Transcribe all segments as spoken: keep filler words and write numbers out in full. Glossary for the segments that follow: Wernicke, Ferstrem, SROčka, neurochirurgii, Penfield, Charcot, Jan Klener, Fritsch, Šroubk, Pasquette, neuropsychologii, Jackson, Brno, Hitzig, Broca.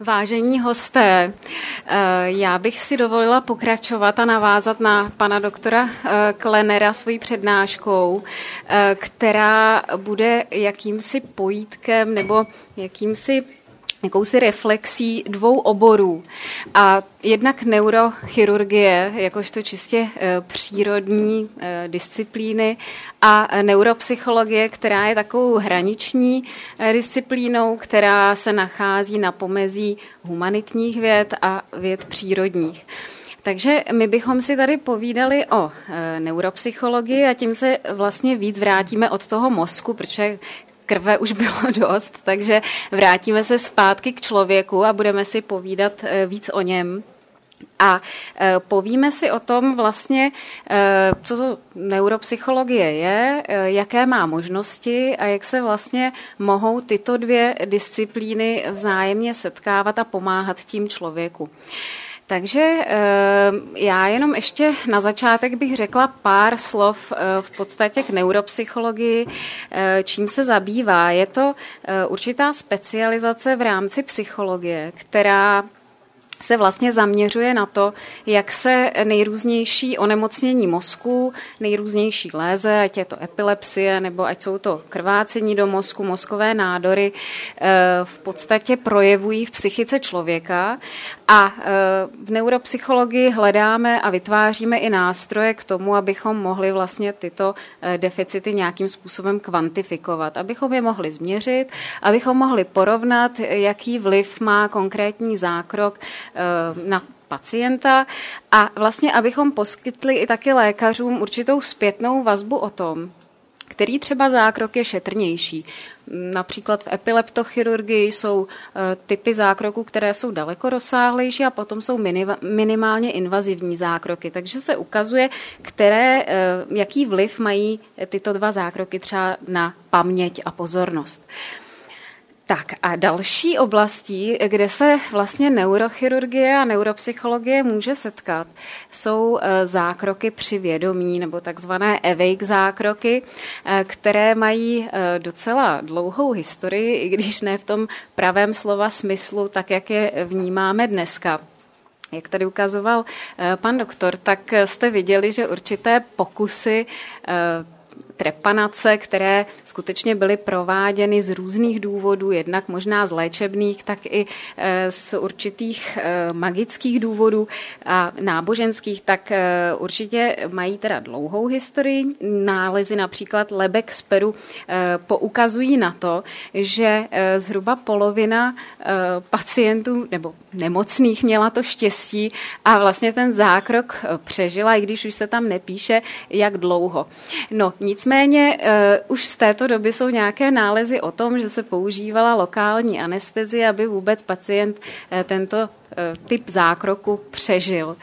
Vážení hosté, já bych si dovolila pokračovat a navázat na pana doktora Klenera svojí přednáškou, která bude jakýmsi pojítkem nebo jakýmsi jakousi reflexí dvou oborů. A jednak neurochirurgie, jakožto čistě přírodní disciplíny, a neuropsychologie, která je takovou hraniční disciplínou, která se nachází na pomezí humanitních věd a věd přírodních. Takže my bychom si tady povídali o neuropsychologii a tím se vlastně víc vrátíme od toho mozku, protože krve už bylo dost, takže vrátíme se zpátky k člověku a budeme si povídat víc o něm. A povíme si o tom vlastně, co to neuropsychologie je, jaké má možnosti a jak se vlastně mohou tyto dvě disciplíny vzájemně setkávat a pomáhat tím člověku. Takže já jenom ještě na začátek bych řekla pár slov v podstatě k neuropsychologii, čím se zabývá. Je to určitá specializace v rámci psychologie, která se vlastně zaměřuje na to, jak se nejrůznější onemocnění mozku, nejrůznější léze, ať je to epilepsie, nebo ať jsou to krvácení do mozku, mozkové nádory, v podstatě projevují v psychice člověka. A v neuropsychologii hledáme a vytváříme i nástroje k tomu, abychom mohli vlastně tyto deficity nějakým způsobem kvantifikovat, abychom je mohli změřit, abychom mohli porovnat, jaký vliv má konkrétní zákrok na pacienta a vlastně abychom poskytli i taky lékařům určitou zpětnou vazbu o tom, který třeba zákrok je šetrnější. Například v epileptochirurgii jsou typy zákroků, které jsou daleko rozsáhlejší a potom jsou minimálně invazivní zákroky. Takže se ukazuje, které, jaký vliv mají tyto dva zákroky třeba na paměť a pozornost. Tak a další oblastí, kde se vlastně neurochirurgie a neuropsychologie může setkat, jsou zákroky při vědomí nebo takzvané awake zákroky, které mají docela dlouhou historii, i když ne v tom pravém slova smyslu, tak jak je vnímáme dneska. Jak tady ukazoval pan doktor, tak jste viděli, že určité pokusy trepanace, které skutečně byly prováděny z různých důvodů, jednak možná z léčebných, tak i z určitých magických důvodů a náboženských, tak určitě mají teda dlouhou historii. Nálezy například lebek z Peru poukazují na to, že zhruba polovina pacientů nebo nemocných měla to štěstí a vlastně ten zákrok přežila, i když už se tam nepíše, jak dlouho. No, nicméně uh, už z této doby jsou nějaké nálezy o tom, že se používala lokální anestezie, aby vůbec pacient uh, tento uh, typ zákroku přežil.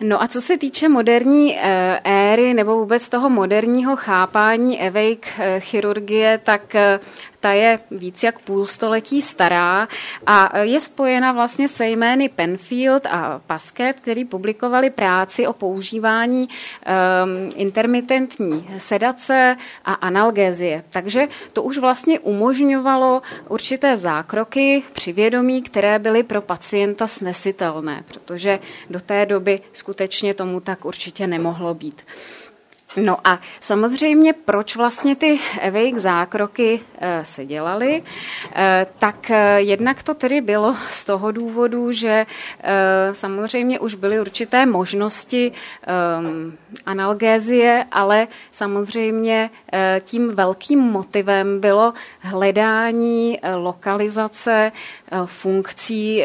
No a co se týče moderní uh, éry nebo vůbec toho moderního chápání awake uh, chirurgie, tak uh, ta je víc jak půl století stará a je spojena vlastně se jmény Penfield a Pasquette, který publikovali práci o používání um, intermitentní sedace a analgezie. Takže to už vlastně umožňovalo určité zákroky při vědomí, které byly pro pacienta snesitelné, protože do té doby skutečně tomu tak určitě nemohlo být. No a samozřejmě, proč vlastně ty awake zákroky se dělaly, tak jednak to tedy bylo z toho důvodu, že samozřejmě už byly určité možnosti analgézie, ale samozřejmě tím velkým motivem bylo hledání lokalizace funkcí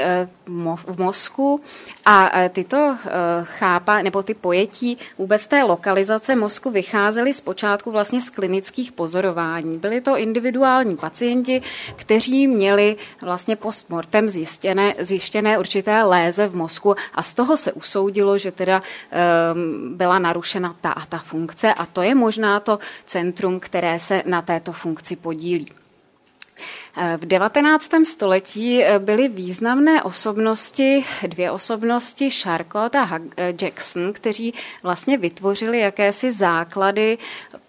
v mozku a tyto chápa, nebo ty pojetí vůbec té lokalizace mozku vycházely zpočátku vlastně z klinických pozorování. Byli to individuální pacienti, kteří měli vlastně postmortem zjištěné, zjištěné určité léze v mozku a z toho se usoudilo, že teda um, byla narušena ta a ta funkce a to je možná to centrum, které se na této funkci podílí. V devatenáctém století byly významné osobnosti, dvě osobnosti, Charcot a Jackson, kteří vlastně vytvořili jakési základy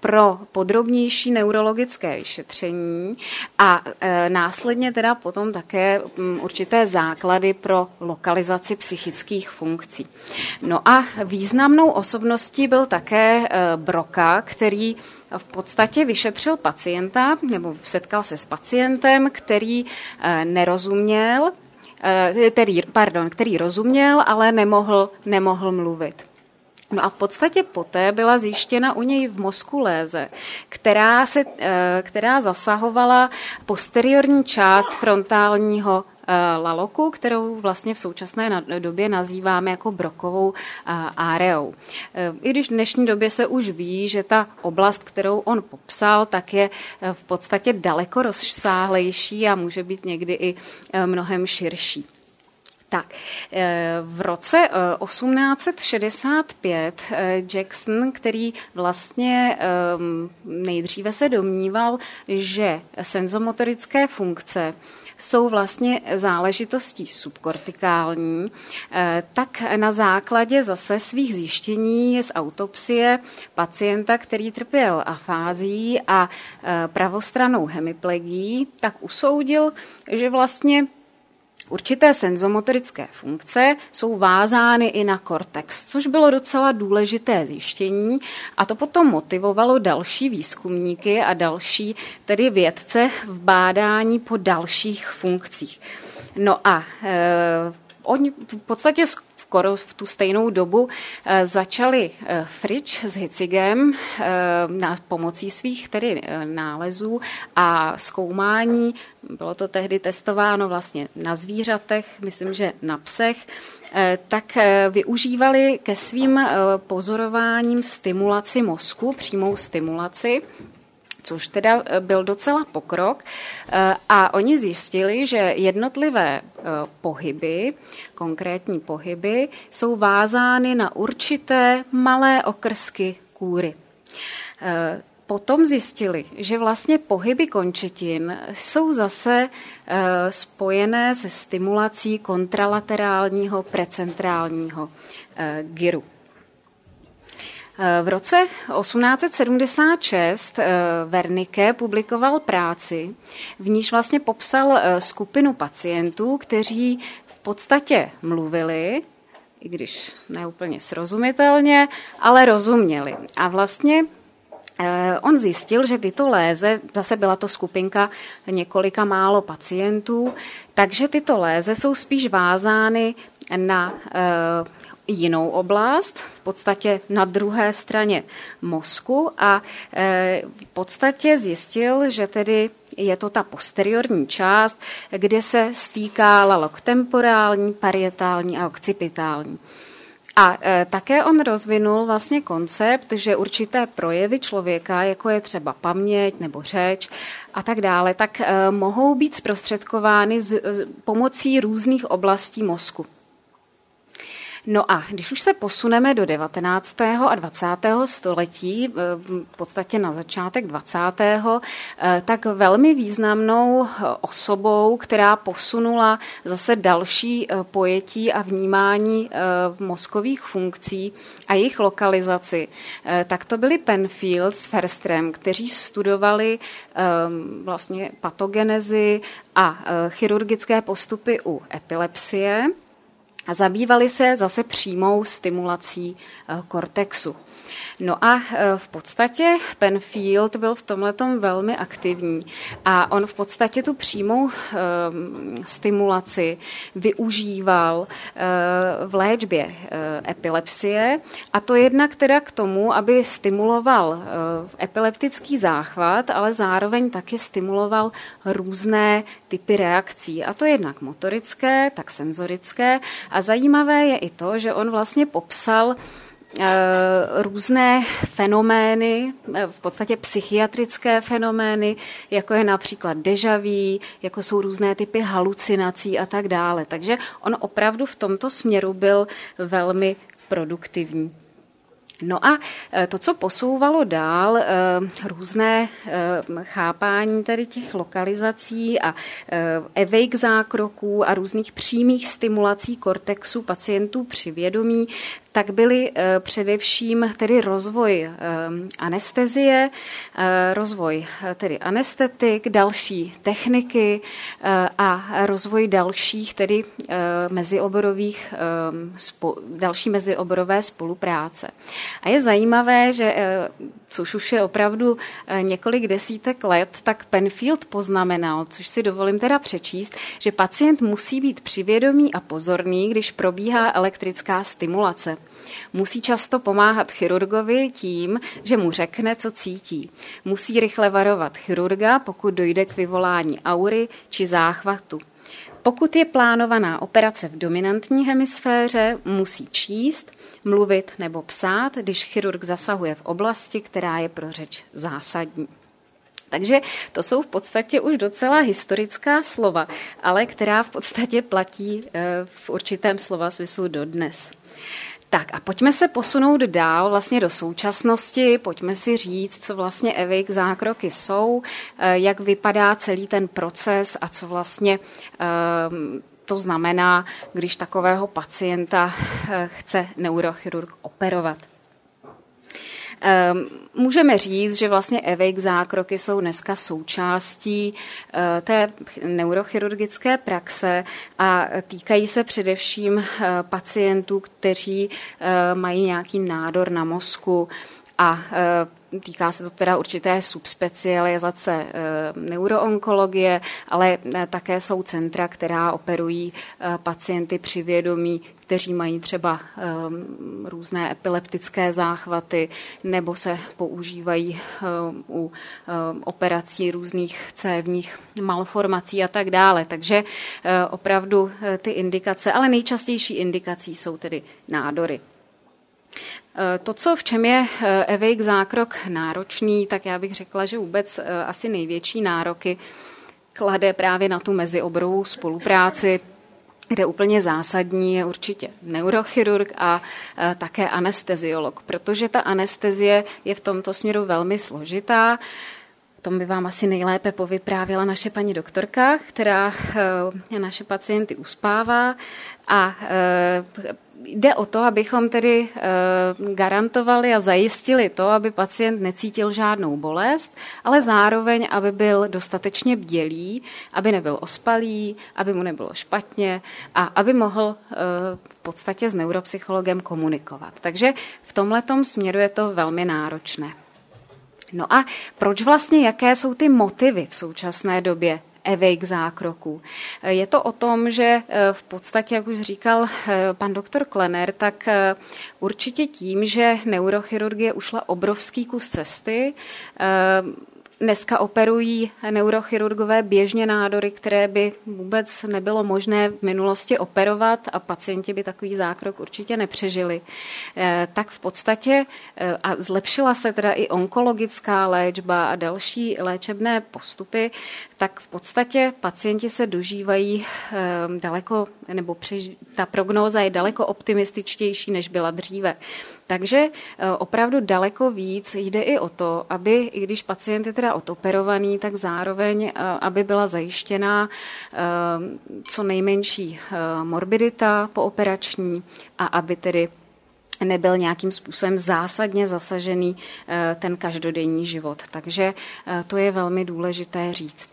pro podrobnější neurologické vyšetření a následně teda potom také určité základy pro lokalizaci psychických funkcí. No a významnou osobností byl také Broca, který v podstatě vyšetřil pacienta, nebo setkal se s pacientem, který nerozuměl, který, pardon, který rozuměl, ale nemohl, nemohl mluvit. No a v podstatě poté byla zjištěna u něj v mozku léze, která, se, která zasahovala posteriorní část frontálního laloku, kterou vlastně v současné době nazýváme jako Brokovou áreou. I když v dnešní době se už ví, že ta oblast, kterou on popsal, tak je v podstatě daleko rozsáhlejší a může být někdy i mnohem širší. Tak, v roce osmnáct set šedesát pět Jackson, který vlastně nejdříve se domníval, že senzomotorické funkce jsou vlastně záležitostí subkortikální, tak na základě zase svých zjištění z autopsie pacienta, který trpěl afázií a pravostrannou hemiplegií, tak usoudil, že vlastně určité senzomotorické funkce jsou vázány i na kortex, což bylo docela důležité zjištění a to potom motivovalo další výzkumníky a další tedy vědce v bádání po dalších funkcích. No a eh, oni v podstatě skoro v tu stejnou dobu eh, začali eh, Fritsch s Hitzigem eh, na pomocí svých tedy eh, nálezů a zkoumání. Bylo to tehdy testováno vlastně na zvířatech, myslím, že na psech, tak využívali ke svým pozorováním stimulaci mozku, přímou stimulaci, což teda byl docela pokrok. A oni zjistili, že jednotlivé pohyby, konkrétní pohyby, jsou vázány na určité malé okrsky kůry. Potom zjistili, že vlastně pohyby končetin jsou zase e, spojené se stimulací kontralaterálního precentrálního e, gyru. E, v roce osmnáct set sedmdesát šest e, Wernicke publikoval práci, v níž vlastně popsal e, skupinu pacientů, kteří v podstatě mluvili, i když ne úplně srozumitelně, ale rozuměli. A vlastně on zjistil, že tyto léze, zase byla to skupinka několika málo pacientů, takže tyto léze jsou spíš vázány na jinou oblast, v podstatě na druhé straně mozku a v podstatě zjistil, že tedy je to ta posteriorní část, kde se stýká lalok temporální, parietální a occipitální. A e, také on rozvinul vlastně koncept, že určité projevy člověka, jako je třeba paměť nebo řeč a tak dále, tak e, mohou být zprostředkovány z, z, pomocí různých oblastí mozku. No a když už se posuneme do devatenáctého a dvacátého století, v podstatě na začátek dvacátého tak velmi významnou osobou, která posunula zase další pojetí a vnímání mozkových funkcí a jejich lokalizaci, tak to byli Penfield s Ferstrem, kteří studovali vlastně patogenezi a chirurgické postupy u epilepsie. A zabývali se zase přímou stimulací kortexu. No a v podstatě Penfield byl v tomhletom velmi aktivní a on v podstatě tu přímou stimulaci využíval v léčbě epilepsie a to jednak teda k tomu, aby stimuloval epileptický záchvat, ale zároveň taky stimuloval různé typy reakcí a to jednak motorické, tak senzorické a zajímavé je i to, že on vlastně popsal různé fenomény, v podstatě psychiatrické fenomény, jako je například dejaví, jako jsou různé typy halucinací a tak dále. Takže on opravdu v tomto směru byl velmi produktivní. No a to, co posouvalo dál různé chápání tady těch lokalizací a evejk zákroků a různých přímých stimulací kortexu pacientů při vědomí, tak byly především tedy rozvoj anestezie, rozvoj tedy anestetik, další techniky a rozvoj dalších tedy mezioborových, další mezioborové spolupráce. A je zajímavé, že což už je opravdu několik desítek let, tak Penfield poznamenal, což si dovolím teda přečíst, že pacient musí být přivědomý a pozorný, když probíhá elektrická stimulace. Musí často pomáhat chirurgovi tím, že mu řekne, co cítí. Musí rychle varovat chirurga, pokud dojde k vyvolání aury či záchvatu. Pokud je plánovaná operace v dominantní hemisféře, musí číst, mluvit nebo psát, když chirurg zasahuje v oblasti, která je pro řeč zásadní. Takže to jsou v podstatě už docela historická slova, ale která v podstatě platí v určitém slova smyslu dodnes. Tak a pojďme se posunout dál vlastně do současnosti, pojďme si říct, co vlastně evejk zákroky jsou, jak vypadá celý ten proces a co vlastně to znamená, když takového pacienta chce neurochirurg operovat. Můžeme říct, že vlastně evejk zákroky jsou dneska součástí té neurochirurgické praxe a týkají se především pacientů, kteří mají nějaký nádor na mozku a týká se to teda určité subspecializace neuroonkologie, ale také jsou centra, která operují pacienty při vědomí, kteří mají třeba různé epileptické záchvaty nebo se používají u operací různých cévních malformací a tak dále. Takže opravdu ty indikace, ale nejčastější indikací jsou tedy nádory. To, co v čem je evejk zákrok náročný, tak já bych řekla, že vůbec asi největší nároky klade právě na tu mezioborovou spolupráci, kde úplně zásadní je určitě neurochirurg a také anesteziolog, protože ta anestezie je v tomto směru velmi složitá. O tom by vám asi nejlépe povyprávěla naše paní doktorka, která naše pacienty uspává a jde o to, abychom tedy garantovali a zajistili to, aby pacient necítil žádnou bolest, ale zároveň, aby byl dostatečně bdělý, aby nebyl ospalý, aby mu nebylo špatně a aby mohl v podstatě s neuropsychologem komunikovat. Takže v tomhletom směru je to velmi náročné. No a proč vlastně, jaké jsou ty motivy v současné době evejk zákroků? Je to o tom, že v podstatě, jak už říkal pan doktor Klener, tak určitě tím, že neurochirurgie ušla obrovský kus cesty. Dneska operují neurochirurgové běžně nádory, které by vůbec nebylo možné v minulosti operovat a pacienti by takový zákrok určitě nepřežili. Tak v podstatě a zlepšila se teda i onkologická léčba a další léčebné postupy, tak v podstatě pacienti se dožívají daleko, nebo přeži, ta prognóza je daleko optimističtější, než byla dříve. Takže opravdu daleko víc jde i o to, aby, i když pacient je teda odoperovaný, tak zároveň, aby byla zajištěná co nejmenší morbidita pooperační a aby tedy nebyl nějakým způsobem zásadně zasažený ten každodenní život. Takže to je velmi důležité říct.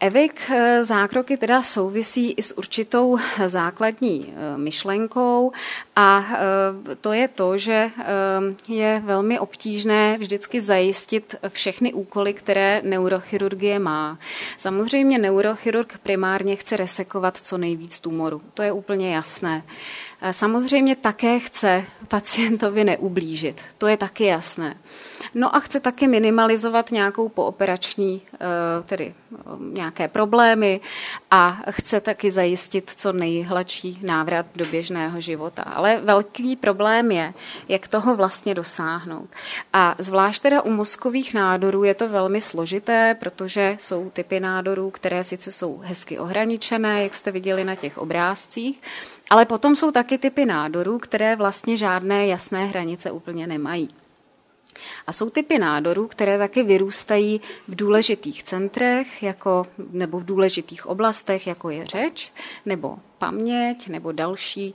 Evejk zákroky teda souvisí i s určitou základní myšlenkou a to je to, že je velmi obtížné vždycky zajistit všechny úkoly, které neurochirurgie má. Samozřejmě neurochirurg primárně chce resekovat co nejvíc tumoru, to je úplně jasné. Samozřejmě také chce pacientovi neublížit, to je taky jasné. No a chce taky minimalizovat nějakou pooperační, tedy nějaké problémy a chce taky zajistit co nejhladší návrat do běžného života. Ale velký problém je, jak toho vlastně dosáhnout. A zvlášť teda u mozkových nádorů je to velmi složité, protože jsou typy nádorů, které sice jsou hezky ohraničené, jak jste viděli na těch obrázcích, ale potom jsou taky typy nádorů, které vlastně žádné jasné hranice úplně nemají. A jsou typy nádorů, které taky vyrůstají v důležitých centrech jako, nebo v důležitých oblastech, jako je řeč, nebo paměť, nebo další e,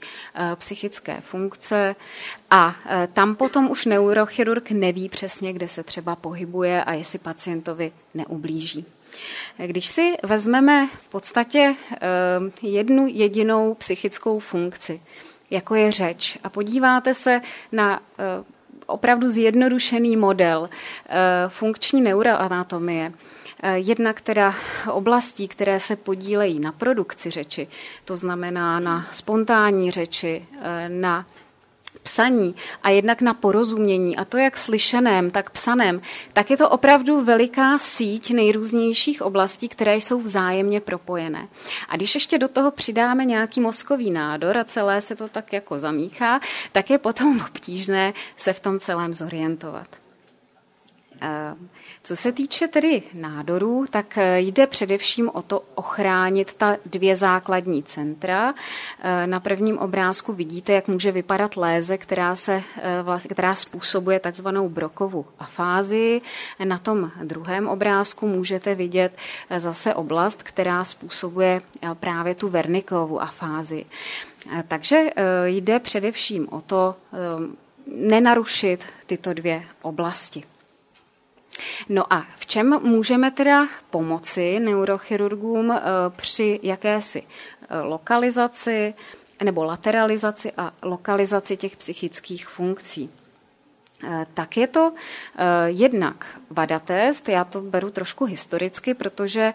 psychické funkce. A e, tam potom už neurochirurg neví přesně, kde se třeba pohybuje a jestli pacientovi neublíží. Když si vezmeme v podstatě e, jednu jedinou psychickou funkci, jako je řeč, a podíváte se na e, opravdu zjednodušený model funkční neuroanatomie. Jednak teda oblastí, které se podílejí na produkci řeči, to znamená na spontánní řeči, na psaní a jednak na porozumění, a to jak slyšeném, tak psaném, tak je to opravdu veliká síť nejrůznějších oblastí, které jsou vzájemně propojené. A když ještě do toho přidáme nějaký mozkový nádor a celé se to tak jako zamíchá, tak je potom obtížné se v tom celém zorientovat. Co se týče tedy nádorů, tak jde především o to ochránit ta dvě základní centra. Na prvním obrázku vidíte, jak může vypadat léze, která, se, která způsobuje takzvanou Brocovu afázii. Na tom druhém obrázku můžete vidět zase oblast, která způsobuje právě tu Wernickeovu afázii. Takže jde především o to nenarušit tyto dvě oblasti. No a v čem můžeme teda pomoci neurochirurgům při jakési lokalizaci nebo lateralizaci a lokalizaci těch psychických funkcí? Tak je to jednak vada test, já to beru trošku historicky, protože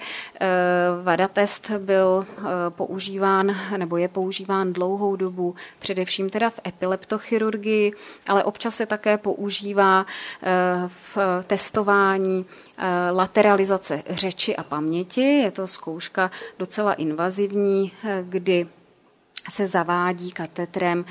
vada test byl používán nebo je používán dlouhou dobu, především teda v epileptochirurgii, ale občas se také používá v testování lateralizace řeči a paměti. Je to zkouška docela invazivní, kdy se zavádí katetrem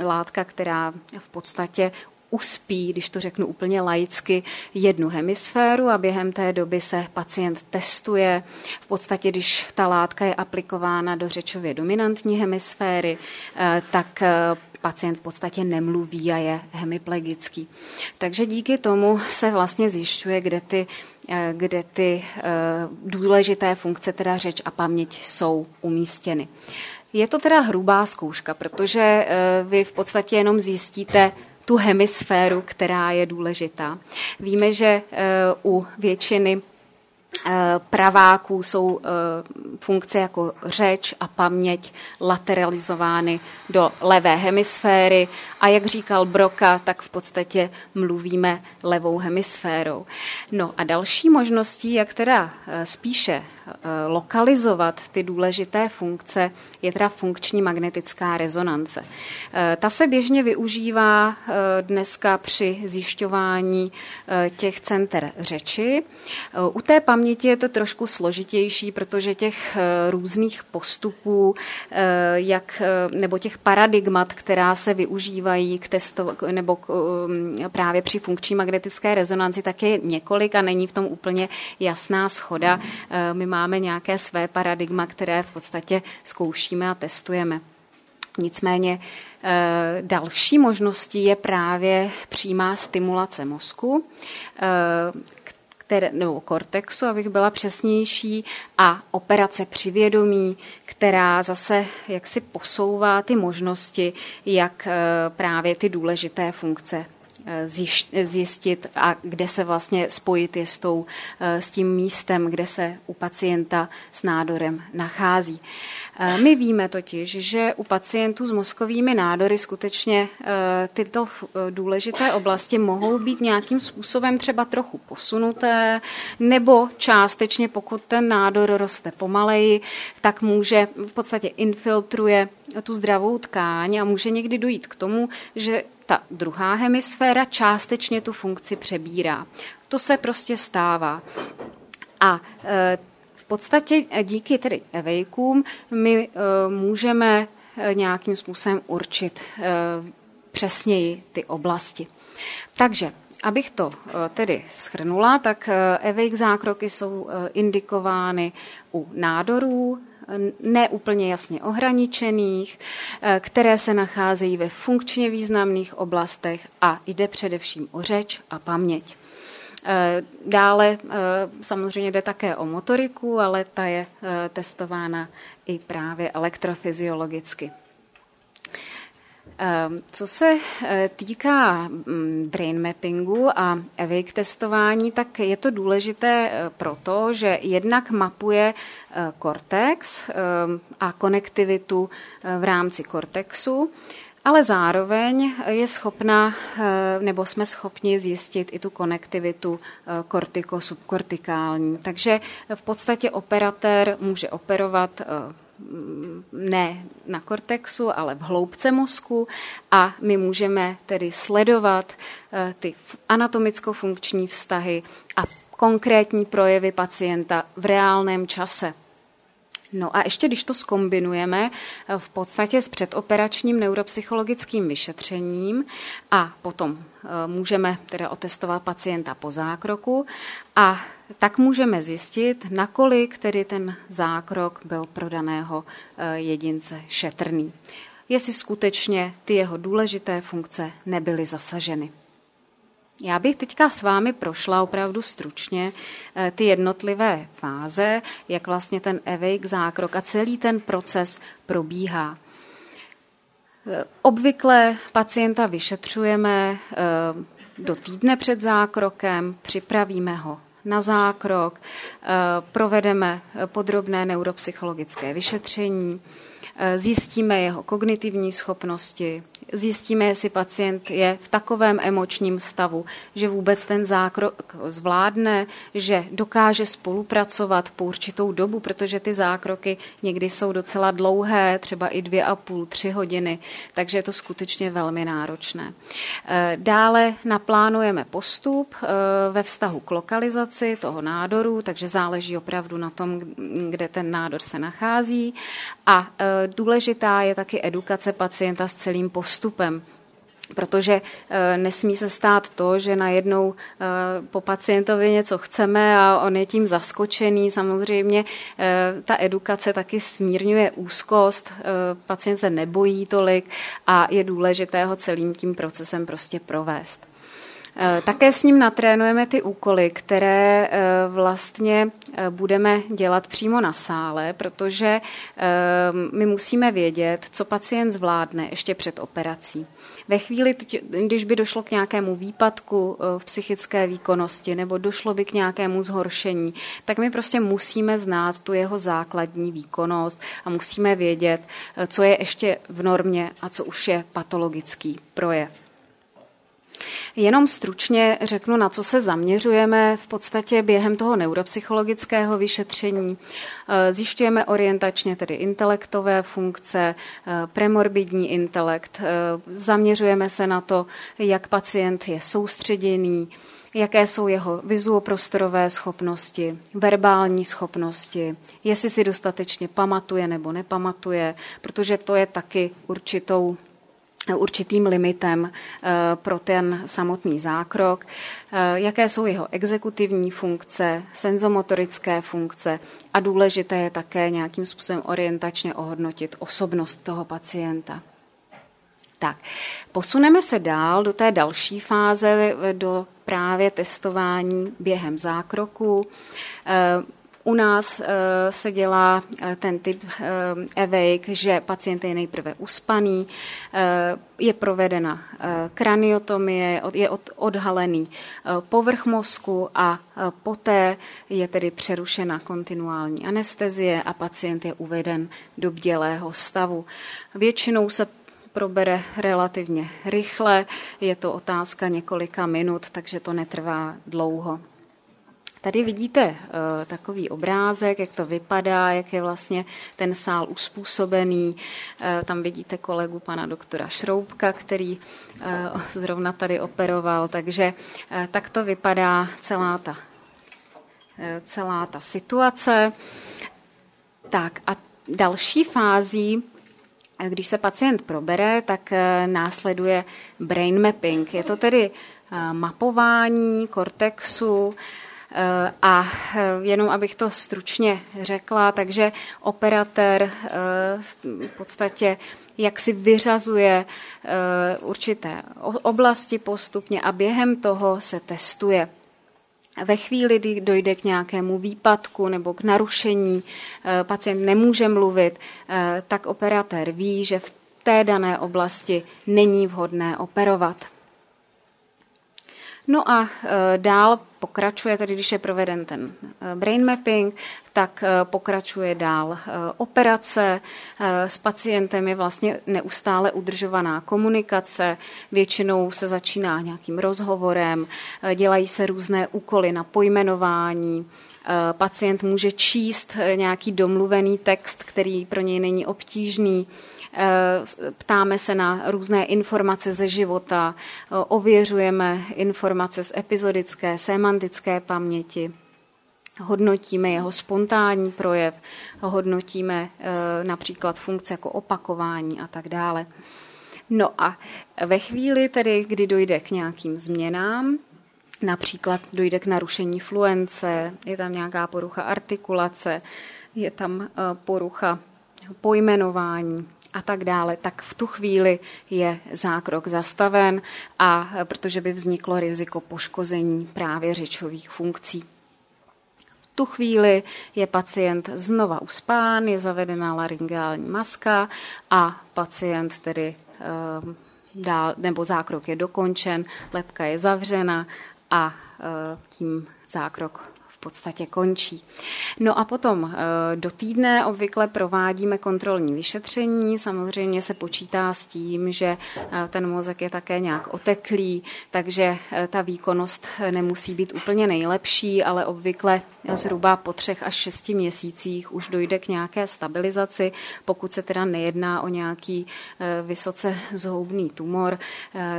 látka, která v podstatě uspí, když to řeknu úplně laicky, jednu hemisféru a během té doby se pacient testuje. V podstatě, když ta látka je aplikována do řečově dominantní hemisféry, tak pacient v podstatě nemluví a je hemiplegický. Takže díky tomu se vlastně zjišťuje, kde ty, kde ty důležité funkce, teda řeč a paměť, jsou umístěny. Je to teda hrubá zkouška, protože vy v podstatě jenom zjistíte tu hemisféru, která je důležitá. Víme, že u většiny praváků jsou funkce jako řeč a paměť lateralizovány do levé hemisféry a jak říkal Broca, tak v podstatě mluvíme levou hemisférou. No a další možností, jak teda spíše lokalizovat ty důležité funkce, je teda funkční magnetická rezonance. Ta se běžně využívá dneska při zjišťování těch center řeči. U té paměti je to trošku složitější, protože těch různých postupů, jak, nebo těch paradigmat, která se využívají k testo, nebo k, právě při funkční magnetické rezonanci, tak je několik a není v tom úplně jasná shoda. My máme nějaké své paradigma, které v podstatě zkoušíme a testujeme. Nicméně další možností je právě přímá stimulace mozku, které, nebo kortexu, abych byla přesnější, a operace přivědomí, která zase jaksi posouvá ty možnosti, jak právě ty důležité funkce zjistit a kde se vlastně spojit je s, tou, s tím místem, kde se u pacienta s nádorem nachází. My víme totiž, že u pacientů s mozkovými nádory skutečně tyto důležité oblasti mohou být nějakým způsobem třeba trochu posunuté, nebo částečně, pokud ten nádor roste pomaleji, tak může v podstatě infiltruje tu zdravou tkáň a může někdy dojít k tomu, že ta druhá hemisféra částečně tu funkci přebírá. To se prostě stává. A v podstatě díky tedy evejkům my můžeme nějakým způsobem určit přesněji ty oblasti. Takže Abych to tedy shrnula, tak Eweig zákroky jsou indikovány u nádorů, neúplně jasně ohraničených, které se nacházejí ve funkčně významných oblastech a jde především o řeč a paměť. Dále samozřejmě jde také o motoriku, ale ta je testována i právě elektrofyziologicky. Co se týká brain mappingu a Eweig testování, tak je to důležité proto, že jednak mapuje kortex a konektivitu v rámci kortexu, ale zároveň je schopna, nebo jsme schopni zjistit i tu konektivitu kortiko-subkortikální. Takže v podstatě operatér může operovat ne na kortexu, ale v hloubce mozku a my můžeme tedy sledovat ty anatomicko-funkční vztahy a konkrétní projevy pacienta v reálném čase. No a ještě když to zkombinujeme v podstatě s předoperačním neuropsychologickým vyšetřením a potom můžeme teda otestovat pacienta po zákroku a tak můžeme zjistit, nakolik tedy ten zákrok byl pro daného jedince šetrný, jestli skutečně ty jeho důležité funkce nebyly zasaženy. Já bych teďka s vámi prošla opravdu stručně ty jednotlivé fáze, jak vlastně ten Eweig zákrok a celý ten proces probíhá. Obvykle pacienta vyšetřujeme do týdne před zákrokem, připravíme ho na zákrok, provedeme podrobné neuropsychologické vyšetření, zjistíme jeho kognitivní schopnosti, zjistíme, jestli pacient je v takovém emočním stavu, že vůbec ten zákrok zvládne, že dokáže spolupracovat po určitou dobu, protože ty zákroky někdy jsou docela dlouhé, třeba i dvě a půl, tři hodiny, takže je to skutečně velmi náročné. Dále naplánujeme postup ve vztahu k lokalizaci toho nádoru, takže záleží opravdu na tom, kde ten nádor se nachází. A důležitá je taky edukace pacienta s celým postupem, protože nesmí se stát to, že najednou po pacientovi něco chceme a on je tím zaskočený. Samozřejmě ta edukace taky smírňuje úzkost, pacient se nebojí tolik a je důležité ho celým tím procesem prostě provést. Také s ním natrénujeme ty úkoly, které vlastně budeme dělat přímo na sále, protože my musíme vědět, co pacient zvládne ještě před operací. Ve chvíli, když by došlo k nějakému výpadku v psychické výkonnosti nebo došlo by k nějakému zhoršení, tak my prostě musíme znát tu jeho základní výkonnost a musíme vědět, co je ještě v normě a co už je patologický projev. Jenom stručně řeknu, na co se zaměřujeme v podstatě během toho neuropsychologického vyšetření. Zjišťujeme orientačně tedy intelektové funkce, premorbidní intelekt. Zaměřujeme se na to, jak pacient je soustředěný, jaké jsou jeho vizuoprostorové schopnosti, verbální schopnosti, jestli si dostatečně pamatuje nebo nepamatuje, protože to je taky určitou určitým limitem pro ten samotný zákrok, jaké jsou jeho exekutivní funkce, senzomotorické funkce a důležité je také nějakým způsobem orientačně ohodnotit osobnost toho pacienta. Tak, posuneme se dál do té další fáze, do právě testování během zákroku. U nás se dělá ten typ Eweig, že pacient je nejprve uspaný, je provedena kraniotomie, je odhalený povrch mozku a poté je tedy přerušena kontinuální anestezie a pacient je uveden do bdělého stavu. Většinou se probere relativně rychle, je to otázka několika minut, takže to netrvá dlouho. Tady vidíte uh, takový obrázek, jak to vypadá, jak je vlastně ten sál uspůsobený. Uh, tam vidíte kolegu pana doktora Šroubka, který uh, zrovna tady operoval. Takže uh, tak to vypadá celá ta, uh, celá ta situace. Tak a další fází, když se pacient probere, tak uh, následuje brain mapping. Je to tedy mapování kortexu. A jenom abych to stručně řekla, takže operatér v podstatě jak si vyřazuje určité oblasti postupně a během toho se testuje. Ve chvíli, kdy dojde k nějakému výpadku nebo k narušení, pacient nemůže mluvit, tak operatér ví, že v té dané oblasti není vhodné operovat. No a dál pokračuje, tedy když je proveden ten brain mapping, tak pokračuje dál operace. S pacientem je vlastně neustále udržovaná komunikace, většinou se začíná nějakým rozhovorem, dělají se různé úkoly na pojmenování, pacient může číst nějaký domluvený text, který pro něj není obtížný, ptáme se na různé informace ze života, ověřujeme informace z epizodické, semantické paměti, hodnotíme jeho spontánní projev, hodnotíme například funkce jako opakování a tak dále. No a ve chvíli tedy, kdy dojde k nějakým změnám, například dojde k narušení fluence, je tam nějaká porucha artikulace, je tam porucha pojmenování a tak dále, tak v tu chvíli je zákrok zastaven, a protože by vzniklo riziko poškození právě řečových funkcí. V tu chvíli je pacient znova uspán, je zavedena laryngální maska a pacient tedy dál, nebo zákrok je dokončen, lebka je zavřena a tím zákrok v podstatě končí. No a potom do týdne obvykle provádíme kontrolní vyšetření. Samozřejmě se počítá s tím, že ten mozek je také nějak oteklý, takže ta výkonnost nemusí být úplně nejlepší, ale obvykle zhruba po třech až šesti měsících už dojde k nějaké stabilizaci, pokud se teda nejedná o nějaký vysoce zhoubný tumor,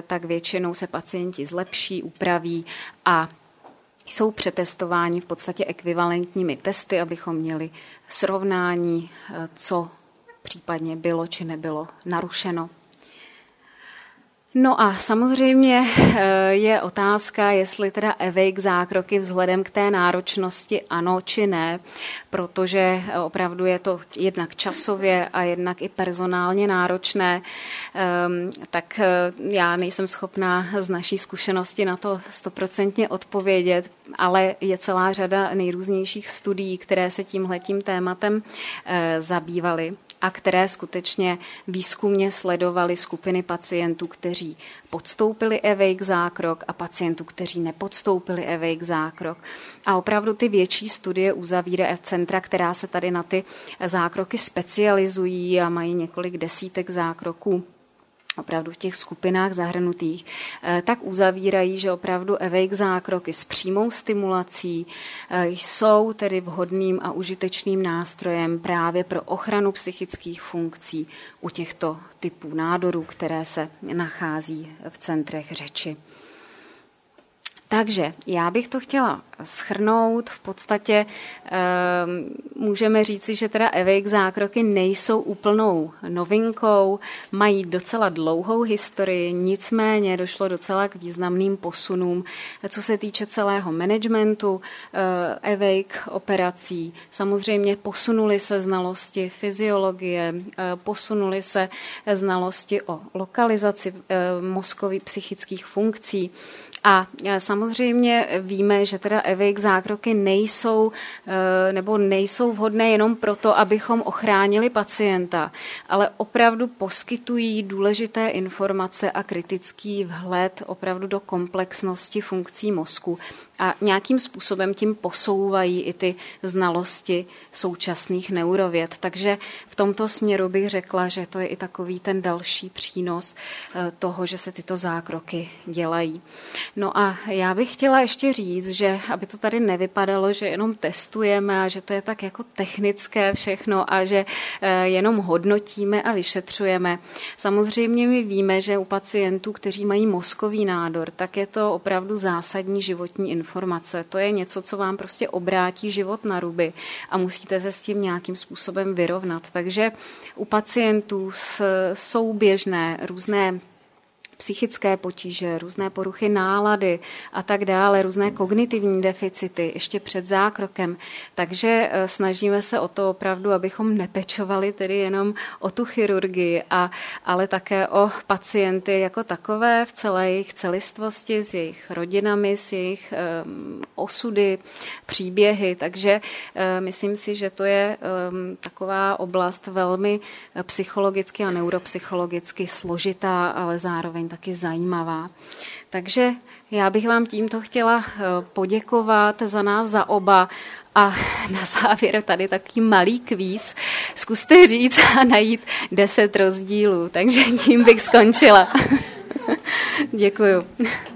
tak většinou se pacienti zlepší, upraví a jsou přetestováni v podstatě ekvivalentními testy, abychom měli srovnání, co případně bylo či nebylo narušeno. No a samozřejmě je otázka, jestli teda awake zákroky vzhledem k té náročnosti ano či ne, protože opravdu je to jednak časově a jednak i personálně náročné, tak já nejsem schopná z naší zkušenosti na to stoprocentně odpovědět, ale je celá řada nejrůznějších studií, které se tímhletím tématem zabývaly a které skutečně výzkumně sledovaly skupiny pacientů, kteří podstoupili awake zákrok a pacientů, kteří nepodstoupili awake zákrok. A opravdu ty větší studie uzavírá centra, která se tady na ty zákroky specializují a mají několik desítek zákroků opravdu v těch skupinách zahrnutých, tak uzavírají, že opravdu awake zákroky s přímou stimulací jsou tedy vhodným a užitečným nástrojem právě pro ochranu psychických funkcí u těchto typů nádorů, které se nachází v centrech řeči. Takže já bych to chtěla shrnout. V podstatě můžeme říci, že teda awake zákroky nejsou úplnou novinkou, mají docela dlouhou historii, nicméně došlo docela k významným posunům, co se týče celého managementu awake operací. Samozřejmě posunuly se znalosti fyziologie, posunuly se znalosti o lokalizaci mozkových psychických funkcí. A samozřejmě víme, že teda awake zákroky nejsou nebo nejsou vhodné jenom proto, abychom ochránili pacienta, ale opravdu poskytují důležité informace a kritický vhled opravdu do komplexnosti funkcí mozku a nějakým způsobem tím posouvají i ty znalosti současných neurověd. Takže v tomto směru bych řekla, že to je i takový ten další přínos toho, že se tyto zákroky dělají. No a já bych chtěla ještě říct, že aby to tady nevypadalo, že jenom testujeme a že to je tak jako technické všechno a že jenom hodnotíme a vyšetřujeme. Samozřejmě my víme, že u pacientů, kteří mají mozkový nádor, tak je to opravdu zásadní životní informace. To je něco, co vám prostě obrátí život na ruby a musíte se s tím nějakým způsobem vyrovnat. Takže u pacientů jsou běžné různé psychické potíže, různé poruchy nálady a tak dále, různé kognitivní deficity ještě před zákrokem. Takže snažíme se o to opravdu, abychom nepečovali tedy jenom o tu chirurgii, a, ale také o pacienty jako takové v celé jejich celistvosti, s jejich rodinami, s jejich um, osudy, příběhy. Takže um, myslím si, že to je um, taková oblast velmi psychologicky a neuropsychologicky složitá, ale zároveň taky zajímavá. Takže já bych vám tímto chtěla poděkovat za nás, za oba. A na závěr tady takový malý kvíz. Zkuste říct a najít deset rozdílů. Takže tím bych skončila. Děkuju.